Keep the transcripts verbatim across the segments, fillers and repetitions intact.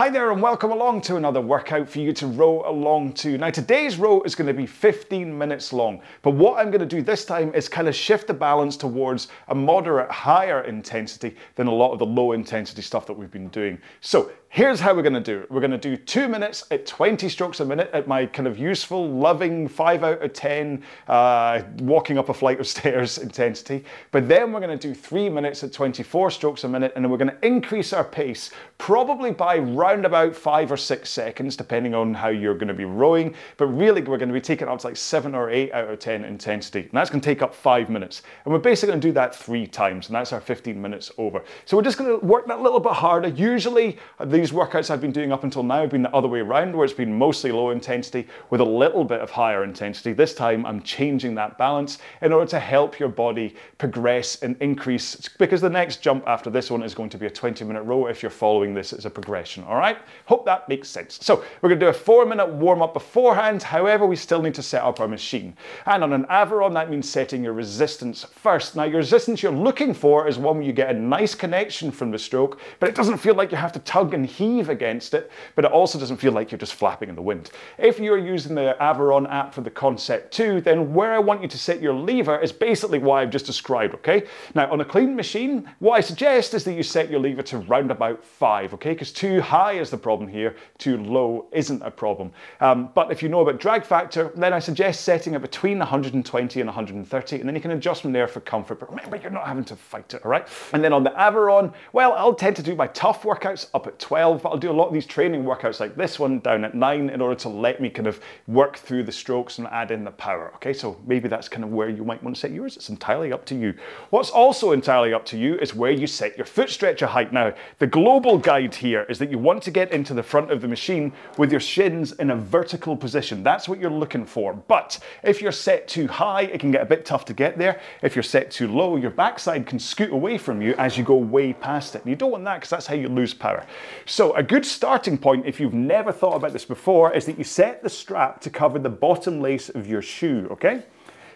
Hi there and welcome along to another workout for you to row along to. Now today's row is going to be fifteen minutes long, but what I'm going to do this time is kind of shift the balance towards a moderate higher intensity than a lot of the low intensity stuff that we've been doing. So here's how we're going to do it. We're going to do two minutes at twenty strokes a minute at my kind of useful, loving five out of ten uh, walking up a flight of stairs intensity, but then we're going to do three minutes at twenty-four strokes a minute, and then we're going to increase our pace probably by right around about five or six seconds, depending on how you're going to be rowing. But really, we're going to be taking up to like seven or eight out of ten intensity. And that's going to take up five minutes. And we're basically going to do that three times. And that's our fifteen minutes over. So we're just going to work that little bit harder. Usually, these workouts I've been doing up until now have been the other way around, where it's been mostly low intensity with a little bit of higher intensity. This time, I'm changing that balance in order to help your body progress and increase, because the next jump after this one is going to be a twenty minute row if you're following this as a progression. All right? Alright, hope that makes sense. So we're going to do a four minute warm up beforehand. However, we still need to set up our machine. And on an Aviron, that means setting your resistance first. Now your resistance you're looking for is one where you get a nice connection from the stroke, but it doesn't feel like you have to tug and heave against it, but it also doesn't feel like you're just flapping in the wind. If you're using the Aviron app for the Concept two, then where I want you to set your lever is basically what I've just described, okay? Now on a clean machine, what I suggest is that you set your lever to round about five, okay? Because too high is the problem here, too low isn't a problem. Um, but if you know about drag factor, then I suggest setting it between one hundred twenty and one hundred thirty, and then you can adjust from there for comfort, but remember you're not having to fight it, all right? And then on the Aviron, well, I'll tend to do my tough workouts up at twelve, but I'll do a lot of these training workouts like this one down at nine in order to let me kind of work through the strokes and add in the power, okay? So maybe that's kind of where you might want to set yours. It's entirely up to you. What's also entirely up to you is where you set your foot stretcher height. Now, the global guide here is that you want to get into the front of the machine with your shins in a vertical position. That's what you're looking for. But if you're set too high, it can get a bit tough to get there. If you're set too low, your backside can scoot away from you as you go way past it. And you don't want that, because that's how you lose power. So a good starting point, if you've never thought about this before, is that you set the strap to cover the bottom lace of your shoe, okay?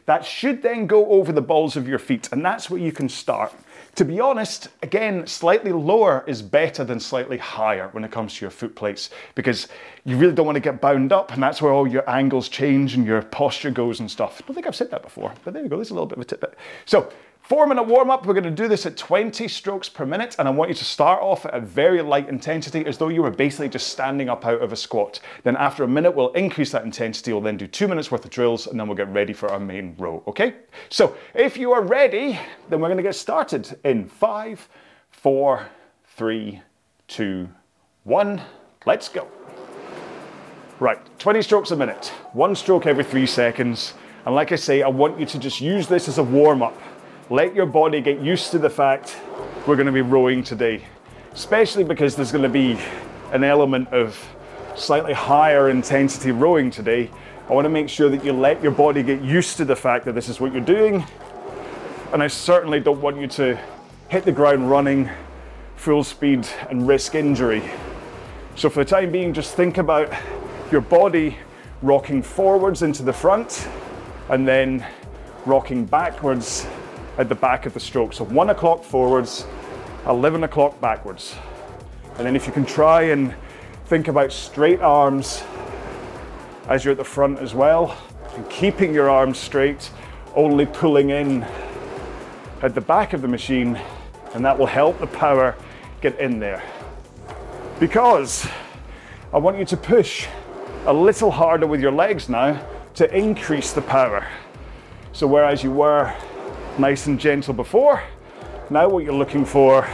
That should then go over the balls of your feet, and that's where you can start. To be honest, again, slightly lower is better than slightly higher when it comes to your foot plates, because you really don't want to get bound up, and that's where all your angles change and your posture goes and stuff. I don't think I've said that before, but there you go, there's a little bit of a tidbit. So, Four minute warm up, we're gonna do this at twenty strokes per minute, and I want you to start off at a very light intensity as though you were basically just standing up out of a squat. Then after a minute, we'll increase that intensity, we'll then do two minutes worth of drills, and then we'll get ready for our main row, okay? So if you are ready, then we're gonna get started in five, four, three, two, one, let's go. Right, twenty strokes a minute, one stroke every three seconds. And like I say, I want you to just use this as a warm up. Let your body get used to the fact we're going to be rowing today, especially because there's going to be an element of slightly higher intensity rowing today. I want to make sure that you let your body get used to the fact that this is what you're doing, and I certainly don't want you to hit the ground running full speed and risk injury. So for the time being, just think about your body rocking forwards into the front and then rocking backwards at the back of the stroke. So one o'clock forwards, eleven o'clock backwards. And then if you can try and think about straight arms as you're at the front as well, and keeping your arms straight, only pulling in at the back of the machine, and that will help the power get in there. Because I want you to push a little harder with your legs now to increase the power. So whereas you were nice and gentle before, now what you're looking for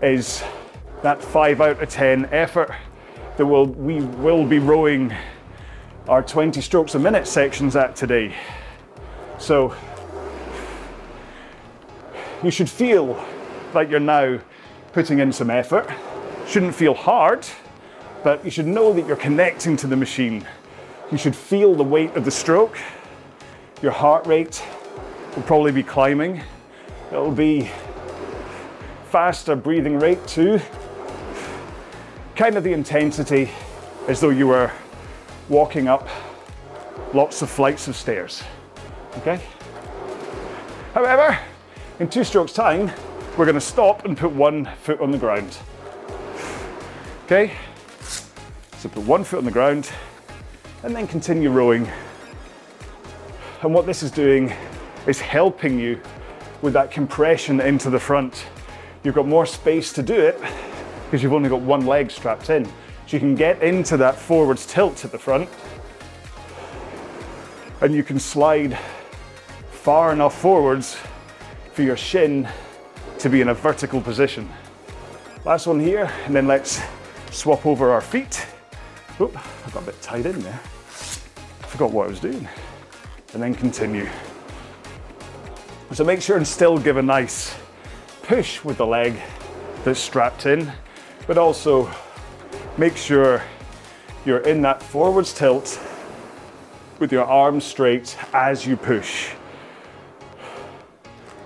is that five out of ten effort that we'll, we will be rowing our twenty strokes a minute sections at today. So you should feel like you're now putting in some effort. Shouldn't feel hard, but you should know that you're connecting to the machine. You should feel the weight of the stroke, your heart rate will probably be climbing. It'll be faster breathing rate too. Kind of the intensity as though you were walking up lots of flights of stairs, okay? However, in two strokes time, we're gonna stop and put one foot on the ground. Okay, so put one foot on the ground and then continue rowing. And what this is doing is helping you with that compression into the front. You've got more space to do it because you've only got one leg strapped in. So you can get into that forwards tilt at the front and you can slide far enough forwards for your shin to be in a vertical position. Last one here, and then let's swap over our feet. Oop, I got a bit tied in there. Forgot what I was doing. And then continue. So make sure and still give a nice push with the leg that's strapped in, but also make sure you're in that forwards tilt with your arms straight as you push.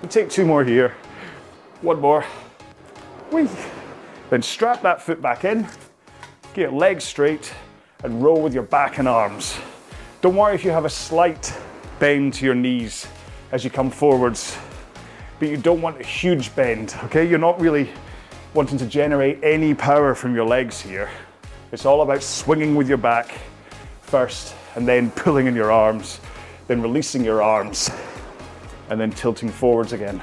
We'll take two more here. One more. Whee. Then strap that foot back in, get your legs straight, and roll with your back and arms. Don't worry if you have a slight bend to your knees as you come forwards, but you don't want a huge bend, okay? You're not really wanting to generate any power from your legs here. It's all about swinging with your back first, and then pulling in your arms, then releasing your arms, and then tilting forwards again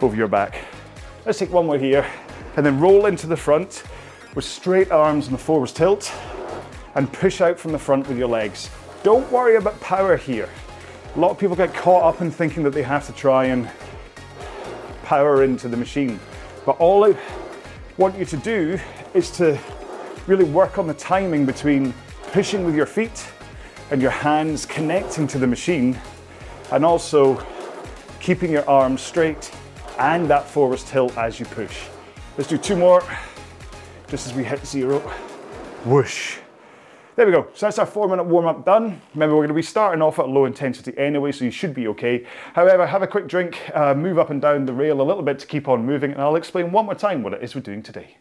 over your back. Let's take one more here, and then roll into the front with straight arms in the forwards tilt, and push out from the front with your legs. Don't worry about power here. A lot of people get caught up in thinking that they have to try and power into the machine. But all I want you to do is to really work on the timing between pushing with your feet and your hands connecting to the machine, and also keeping your arms straight and that forwards tilt as you push. Let's do two more, just as we hit zero. Whoosh. There we go. So that's our four minute warm up done. Remember, we're going to be starting off at low intensity anyway, so you should be okay. However, have a quick drink, uh, move up and down the rail a little bit to keep on moving, and I'll explain one more time what it is we're doing today.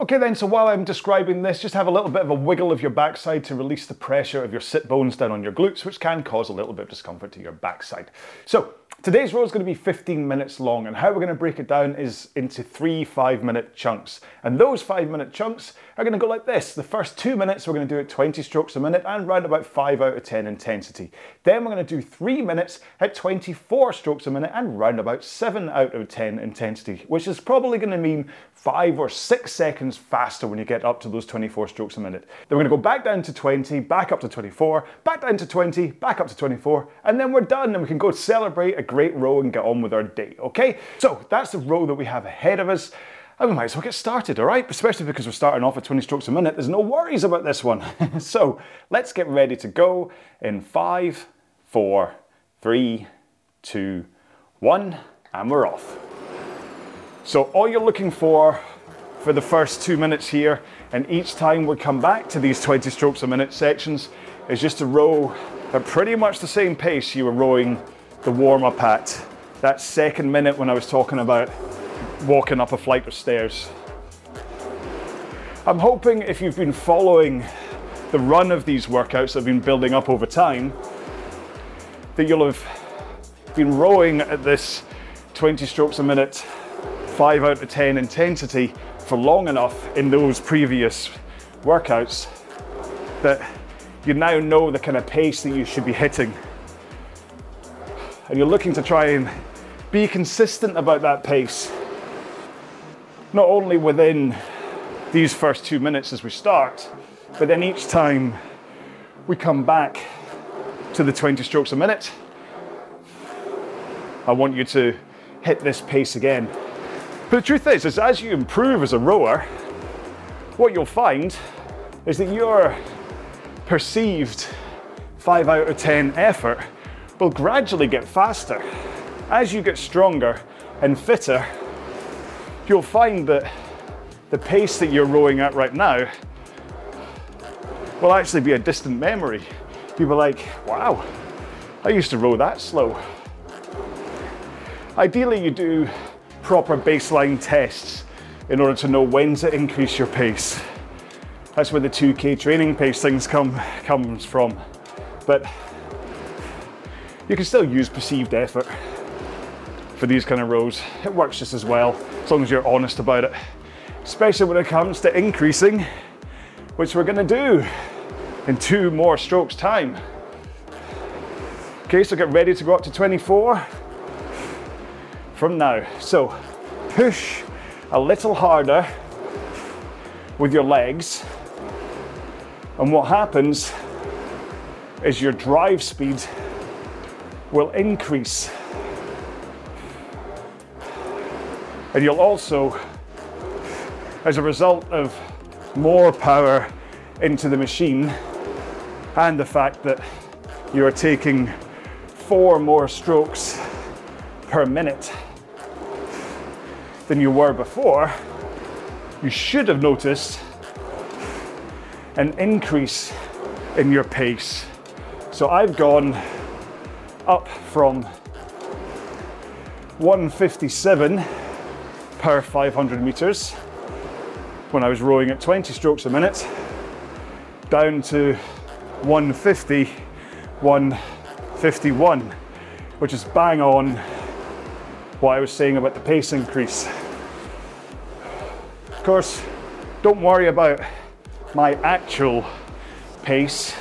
Okay then, so while I'm describing this, just have a little bit of a wiggle of your backside to release the pressure of your sit bones down on your glutes, which can cause a little bit of discomfort to your backside. So today's row is going to be fifteen minutes long, and how we're going to break it down is into three five-minute chunks. And those five-minute chunks are going to go like this. The first two minutes, we're going to do it twenty strokes a minute and round about five out of ten intensity. Then we're going to do three minutes at twenty-four strokes a minute and round about seven out of ten intensity, which is probably going to mean five or six seconds faster when you get up to those twenty-four strokes a minute. Then we're going to go back down to twenty, back up to twenty-four, back down to twenty, back up to twenty-four, and then we're done and we can go celebrate a great row and get on with our day, okay? So that's the row that we have ahead of us. And we might as well get started, all right? Especially because we're starting off at twenty strokes a minute. There's no worries about this one. So let's get ready to go in five, four, three, two, one, and we're off. So all you're looking for for the first two minutes here, and each time we come back to these twenty strokes a minute sections, is just to row at pretty much the same pace you were rowing the warm-up at that second minute when I was talking about walking up a flight of stairs. I'm hoping if you've been following the run of these workouts that have been building up over time, that you'll have been rowing at this twenty strokes a minute, five out of ten intensity for long enough in those previous workouts that you now know the kind of pace that you should be hitting. And you're looking to try and be consistent about that pace, not only within these first two minutes as we start, but then each time we come back to the twenty strokes a minute, I want you to hit this pace again. But the truth is, is as you improve as a rower, what you'll find is that your perceived five out of ten effort will gradually get faster. As you get stronger and fitter, you'll find that the pace that you're rowing at right now will actually be a distant memory. You'll be like, wow, I used to row that slow. Ideally, you do proper baseline tests in order to know when to increase your pace. That's where the two K training pace things come comes from. But you can still use perceived effort for these kind of rows. It works just as well, as long as you're honest about it. especially when it comes to increasing, which we're gonna do in two more strokes time. Okay, so get ready to go up to twenty-four from now. So push a little harder with your legs, and what happens is your drive speed will increase, and you'll also, as a result of more power into the machine and the fact that you are taking four more strokes per minute than you were before, you should have noticed an increase in your pace. So I've gone up from one fifty-seven per five hundred meters when I was rowing at twenty strokes a minute, down to one fifty, one fifty-one, which is bang on what I was saying about the pace increase. Of course, don't worry about my actual pace.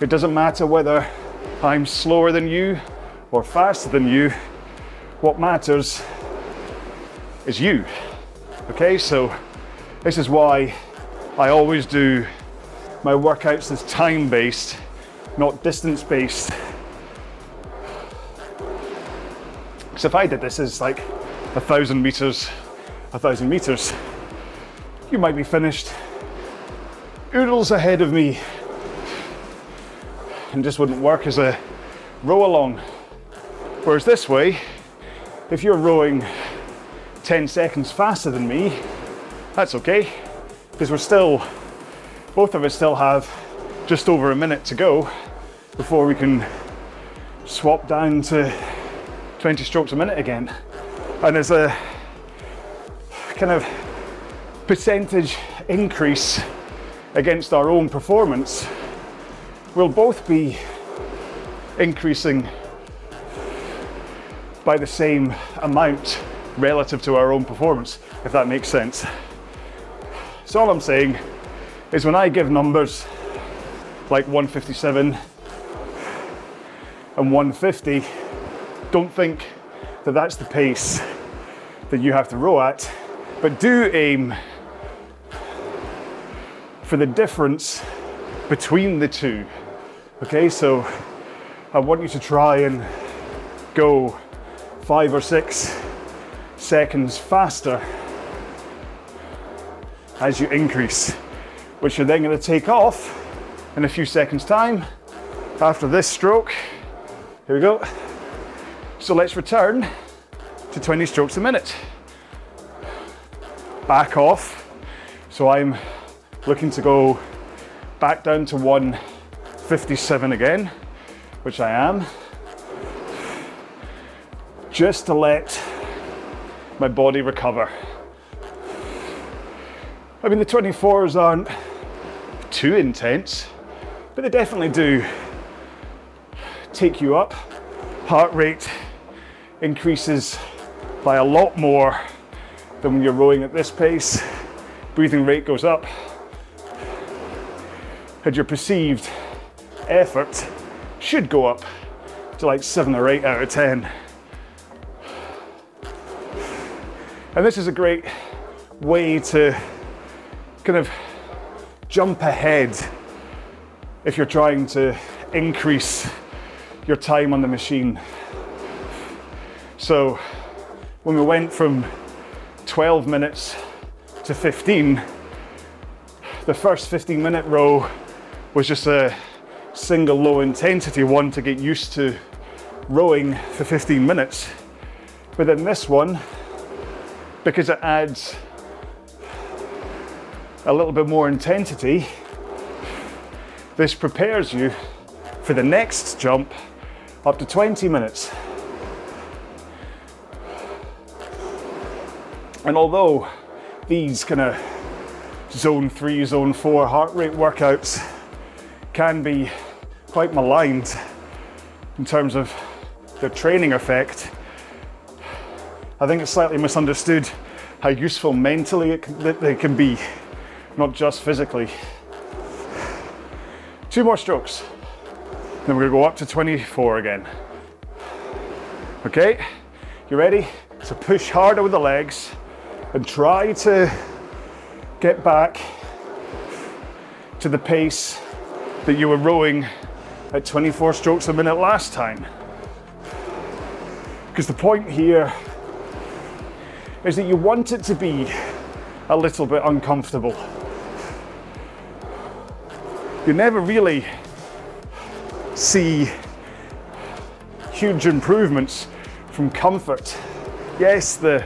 It doesn't matter whether I'm slower than you or faster than you. What matters is you. Okay, so this is why I always do my workouts as time-based, not distance-based. So if I did this as like a thousand meters, a thousand meters, you might be finished oodles ahead of me and just wouldn't work as a row along. Whereas this way, if you're rowing ten seconds faster than me, that's okay, because we're still, both of us still have just over a minute to go before we can swap down to twenty strokes a minute again. And there's a kind of percentage increase against our own performance. We'll both be increasing by the same amount relative to our own performance, if that makes sense. So all I'm saying is when I give numbers like one fifty-seven and one fifty, don't think that that's the pace that you have to row at, but do aim for the difference between the two. Okay, so I want you to try and go five or six seconds faster as you increase, which you're then going to take off in a few seconds time after this stroke. Here we go. So let's return to twenty strokes a minute. Back off. So I'm looking to go back down to one fifty-seven again, which I am, just to let my body recover. I mean, the twenty-fours aren't too intense, but they definitely do take you up. Heart rate increases by a lot more than when you're rowing at this pace. Breathing rate goes up, and your perceived effort should go up to like seven or eight out of ten. And this is a great way to kind of jump ahead if you're trying to increase your time on the machine. So when we went from twelve minutes to fifteen, the first fifteen minute row was just a single low intensity one to get used to rowing for fifteen minutes. But then this one, because it adds a little bit more intensity, this prepares you for the next jump up to twenty minutes. And although these kind of zone three, zone four heart rate workouts can be quite maligned in terms of their training effect, I think it's slightly misunderstood how useful mentally it can, that they can be, not just physically. Two more strokes. Then we're gonna go up to twenty-four again. Okay, you ready? So push harder with the legs and try to get back to the pace that you were rowing at twenty-four strokes a minute last time. Because the point here is that you want it to be a little bit uncomfortable. You never really see huge improvements from comfort. Yes, the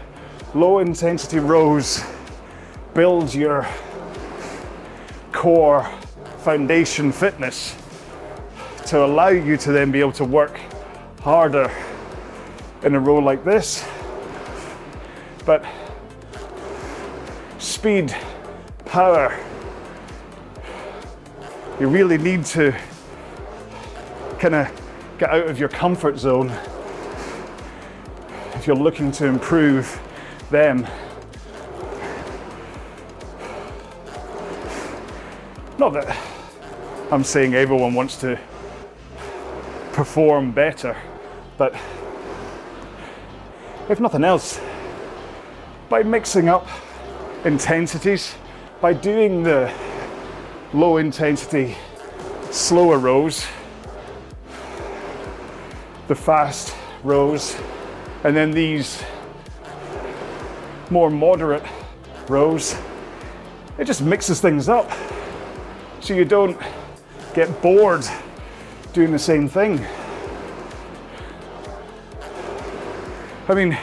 low intensity rows build your core foundation fitness to allow you to then be able to work harder in a row like this. But speed, power, you really need to kind of get out of your comfort zone if you're looking to improve them. Not that I'm saying everyone wants to perform better, but if nothing else, by mixing up intensities, by doing the low intensity, slower rows, the fast rows, and then these more moderate rows, it just mixes things up so you don't get bored doing the same thing. I mean,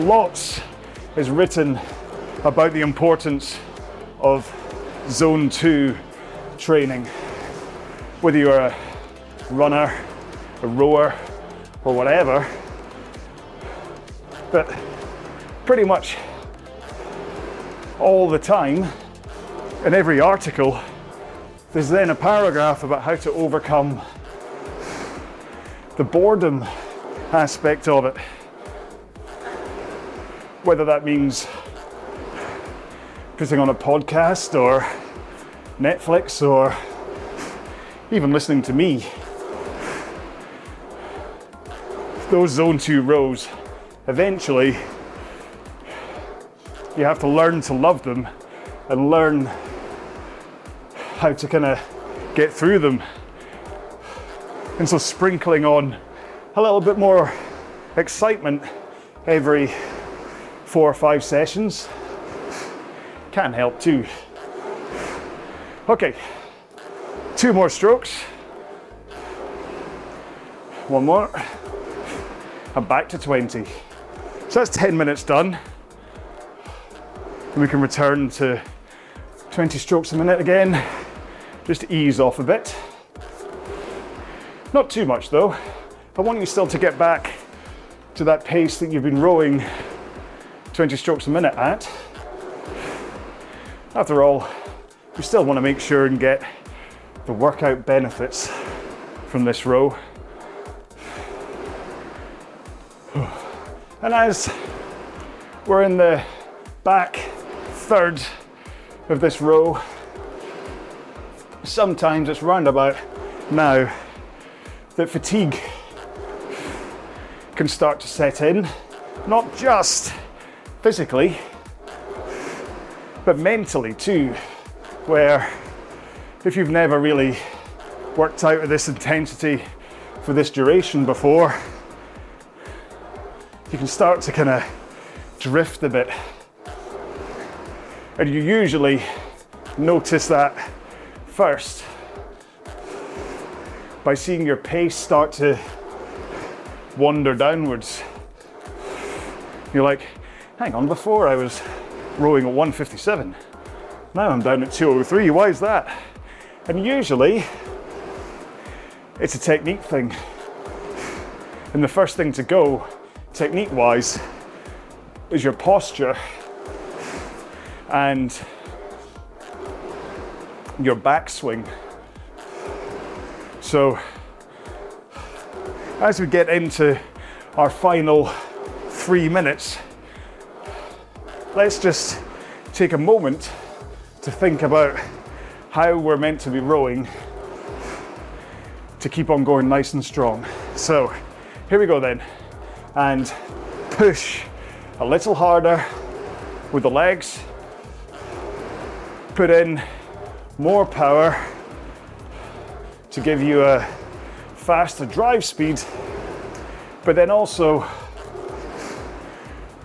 lots is written about the importance of zone two training. Whether you're a runner, a rower, or whatever, but pretty much all the time, in every article, there's then a paragraph about how to overcome the boredom aspect of it. Whether that means putting on a podcast or Netflix or even listening to me. Those zone two rows, eventually you have to learn to love them and learn how to kind of get through them. And so sprinkling on a little bit more excitement every four or five sessions can help too. Okay, two more strokes. One more. And back to twenty. So that's ten minutes done. And we can return to twenty strokes a minute again. Just ease off a bit. Not too much though. I want you still to get back to that pace that you've been rowing twenty strokes a minute at. After all, you still want to make sure and get the workout benefits from this row. And as we're in the back third of this row, sometimes it's round about now that fatigue can start to set in, not just physically, but mentally too, where if you've never really worked out at this intensity for this duration before, you can start to kind of drift a bit. And you usually notice that first by seeing your pace start to wander downwards. You're like, hang on, before I was rowing at one fifty-seven, now I'm down at two oh three, why is that? And usually it's a technique thing. And the first thing to go, technique wise, is your posture and your backswing. So as we get into our final three minutes, Let's just take a moment to think about how we're meant to be rowing to keep on going nice and strong. So here we go then, and push a little harder with the legs, put in more power to give you a faster drive speed, but then also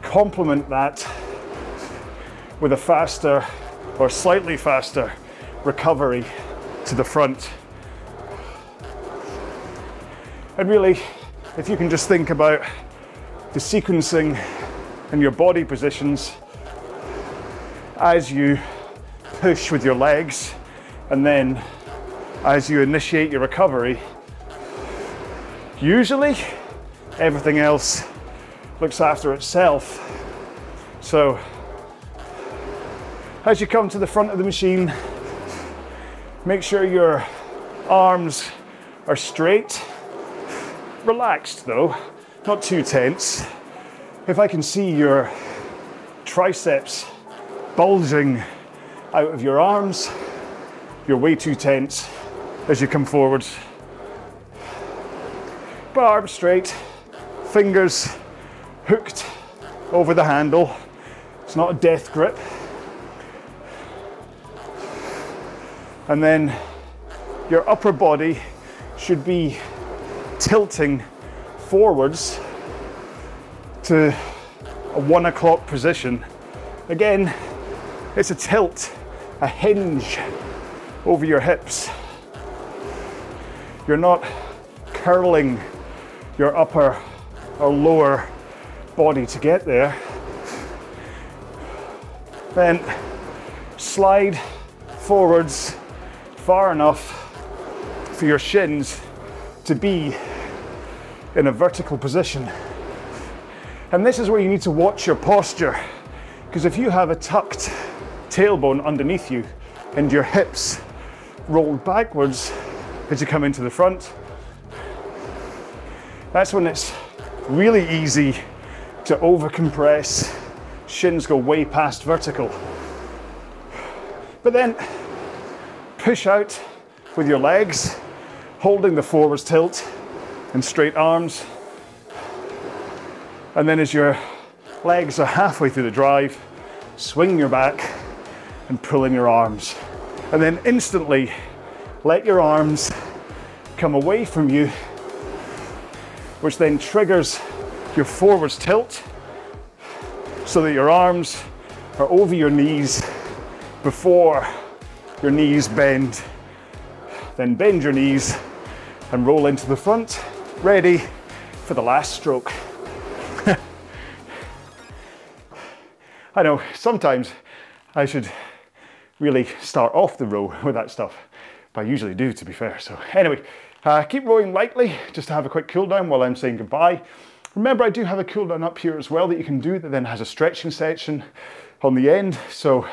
complement that with a faster or slightly faster recovery to the front. And really, if you can just think about the sequencing and your body positions as you push with your legs, and then as you initiate your recovery, usually everything else looks after itself. So as you come to the front of the machine, make sure your arms are straight, relaxed though, not too tense. If I can see your triceps bulging out of your arms, you're way too tense as you come forward. But arms straight, fingers hooked over the handle. It's not a death grip. And then your upper body should be tilting forwards to a one o'clock position. Again, it's a tilt, a hinge over your hips. You're not curling your upper or lower body to get there. Then slide forwards far enough for your shins to be in a vertical position. And this is where you need to watch your posture, because if you have a tucked tailbone underneath you and your hips rolled backwards as you come into the front, that's when it's really easy to overcompress. Shins go way past vertical. But then push out with your legs, holding the forwards tilt and straight arms. And then as your legs are halfway through the drive, swing your back and pull in your arms. And then instantly let your arms come away from you, which then triggers your forwards tilt so that your arms are over your knees before your knees bend. Then bend your knees and roll into the front, ready for the last stroke. I know sometimes I should really start off the row with that stuff, but I usually do, to be fair. So anyway, uh, keep rowing lightly just to have a quick cool down while I'm saying goodbye. Remember, I do have a cool down up here as well that you can do that then has a stretching section on the end. So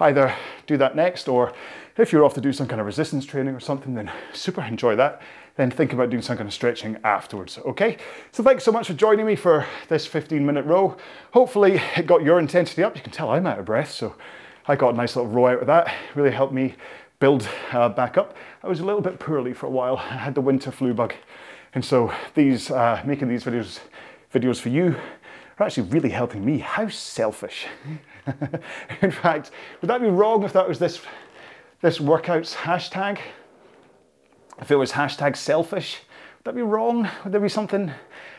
either do that next, or if you're off to do some kind of resistance training or something, then super enjoy that. Then think about doing some kind of stretching afterwards, okay? So thanks so much for joining me for this fifteen minute row. Hopefully it got your intensity up. You can tell I'm out of breath, so I got a nice little row out of that. Really helped me build uh, back up. I was a little bit poorly for a while. I had the winter flu bug. And so these, uh, making these videos, videos for you are actually really helping me. How selfish. In fact, would that be wrong if that was this, this workout's hashtag? If it was hashtag selfish, would that be wrong? Would there be something?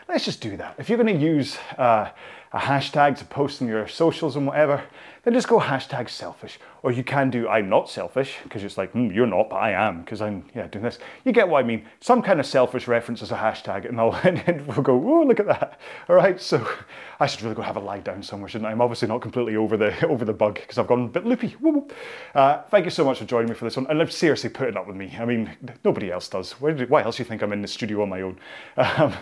Let's just do that. If you're going to use uh, a hashtag to post on your socials and whatever, then just go hashtag selfish. Or you can do I'm not selfish, because it's like, mm, you're not, but I am, because I'm yeah doing this. You get what I mean. Some kind of selfish reference as a hashtag, and I'll and we'll go, oh, look at that. All right, so I should really go have a lie down somewhere, shouldn't I? I'm obviously not completely over the over the bug, because I've gone a bit loopy. Uh, thank you so much for joining me for this one. And I'm seriously putting up with me. I mean, nobody else does. Why, do, why else do you think I'm in the studio on my own? Um,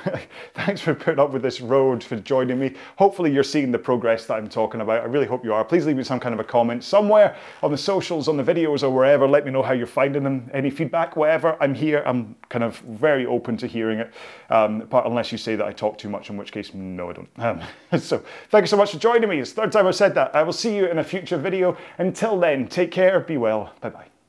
thanks for putting up with this road, for joining me. Hopefully you're seeing the progress that I'm talking about. I really hope you are. Please leave me some kind of a comment somewhere on the socials, on the videos or wherever. Let me know how you're finding them. Any feedback, whatever. I'm here. I'm kind of very open to hearing it. Um, but unless you say that I talk too much, in which case, no, I don't. Um, So thank you so much for joining me. It's the third time I've said that. I will see you in a future video. Until then, take care, be well, bye-bye.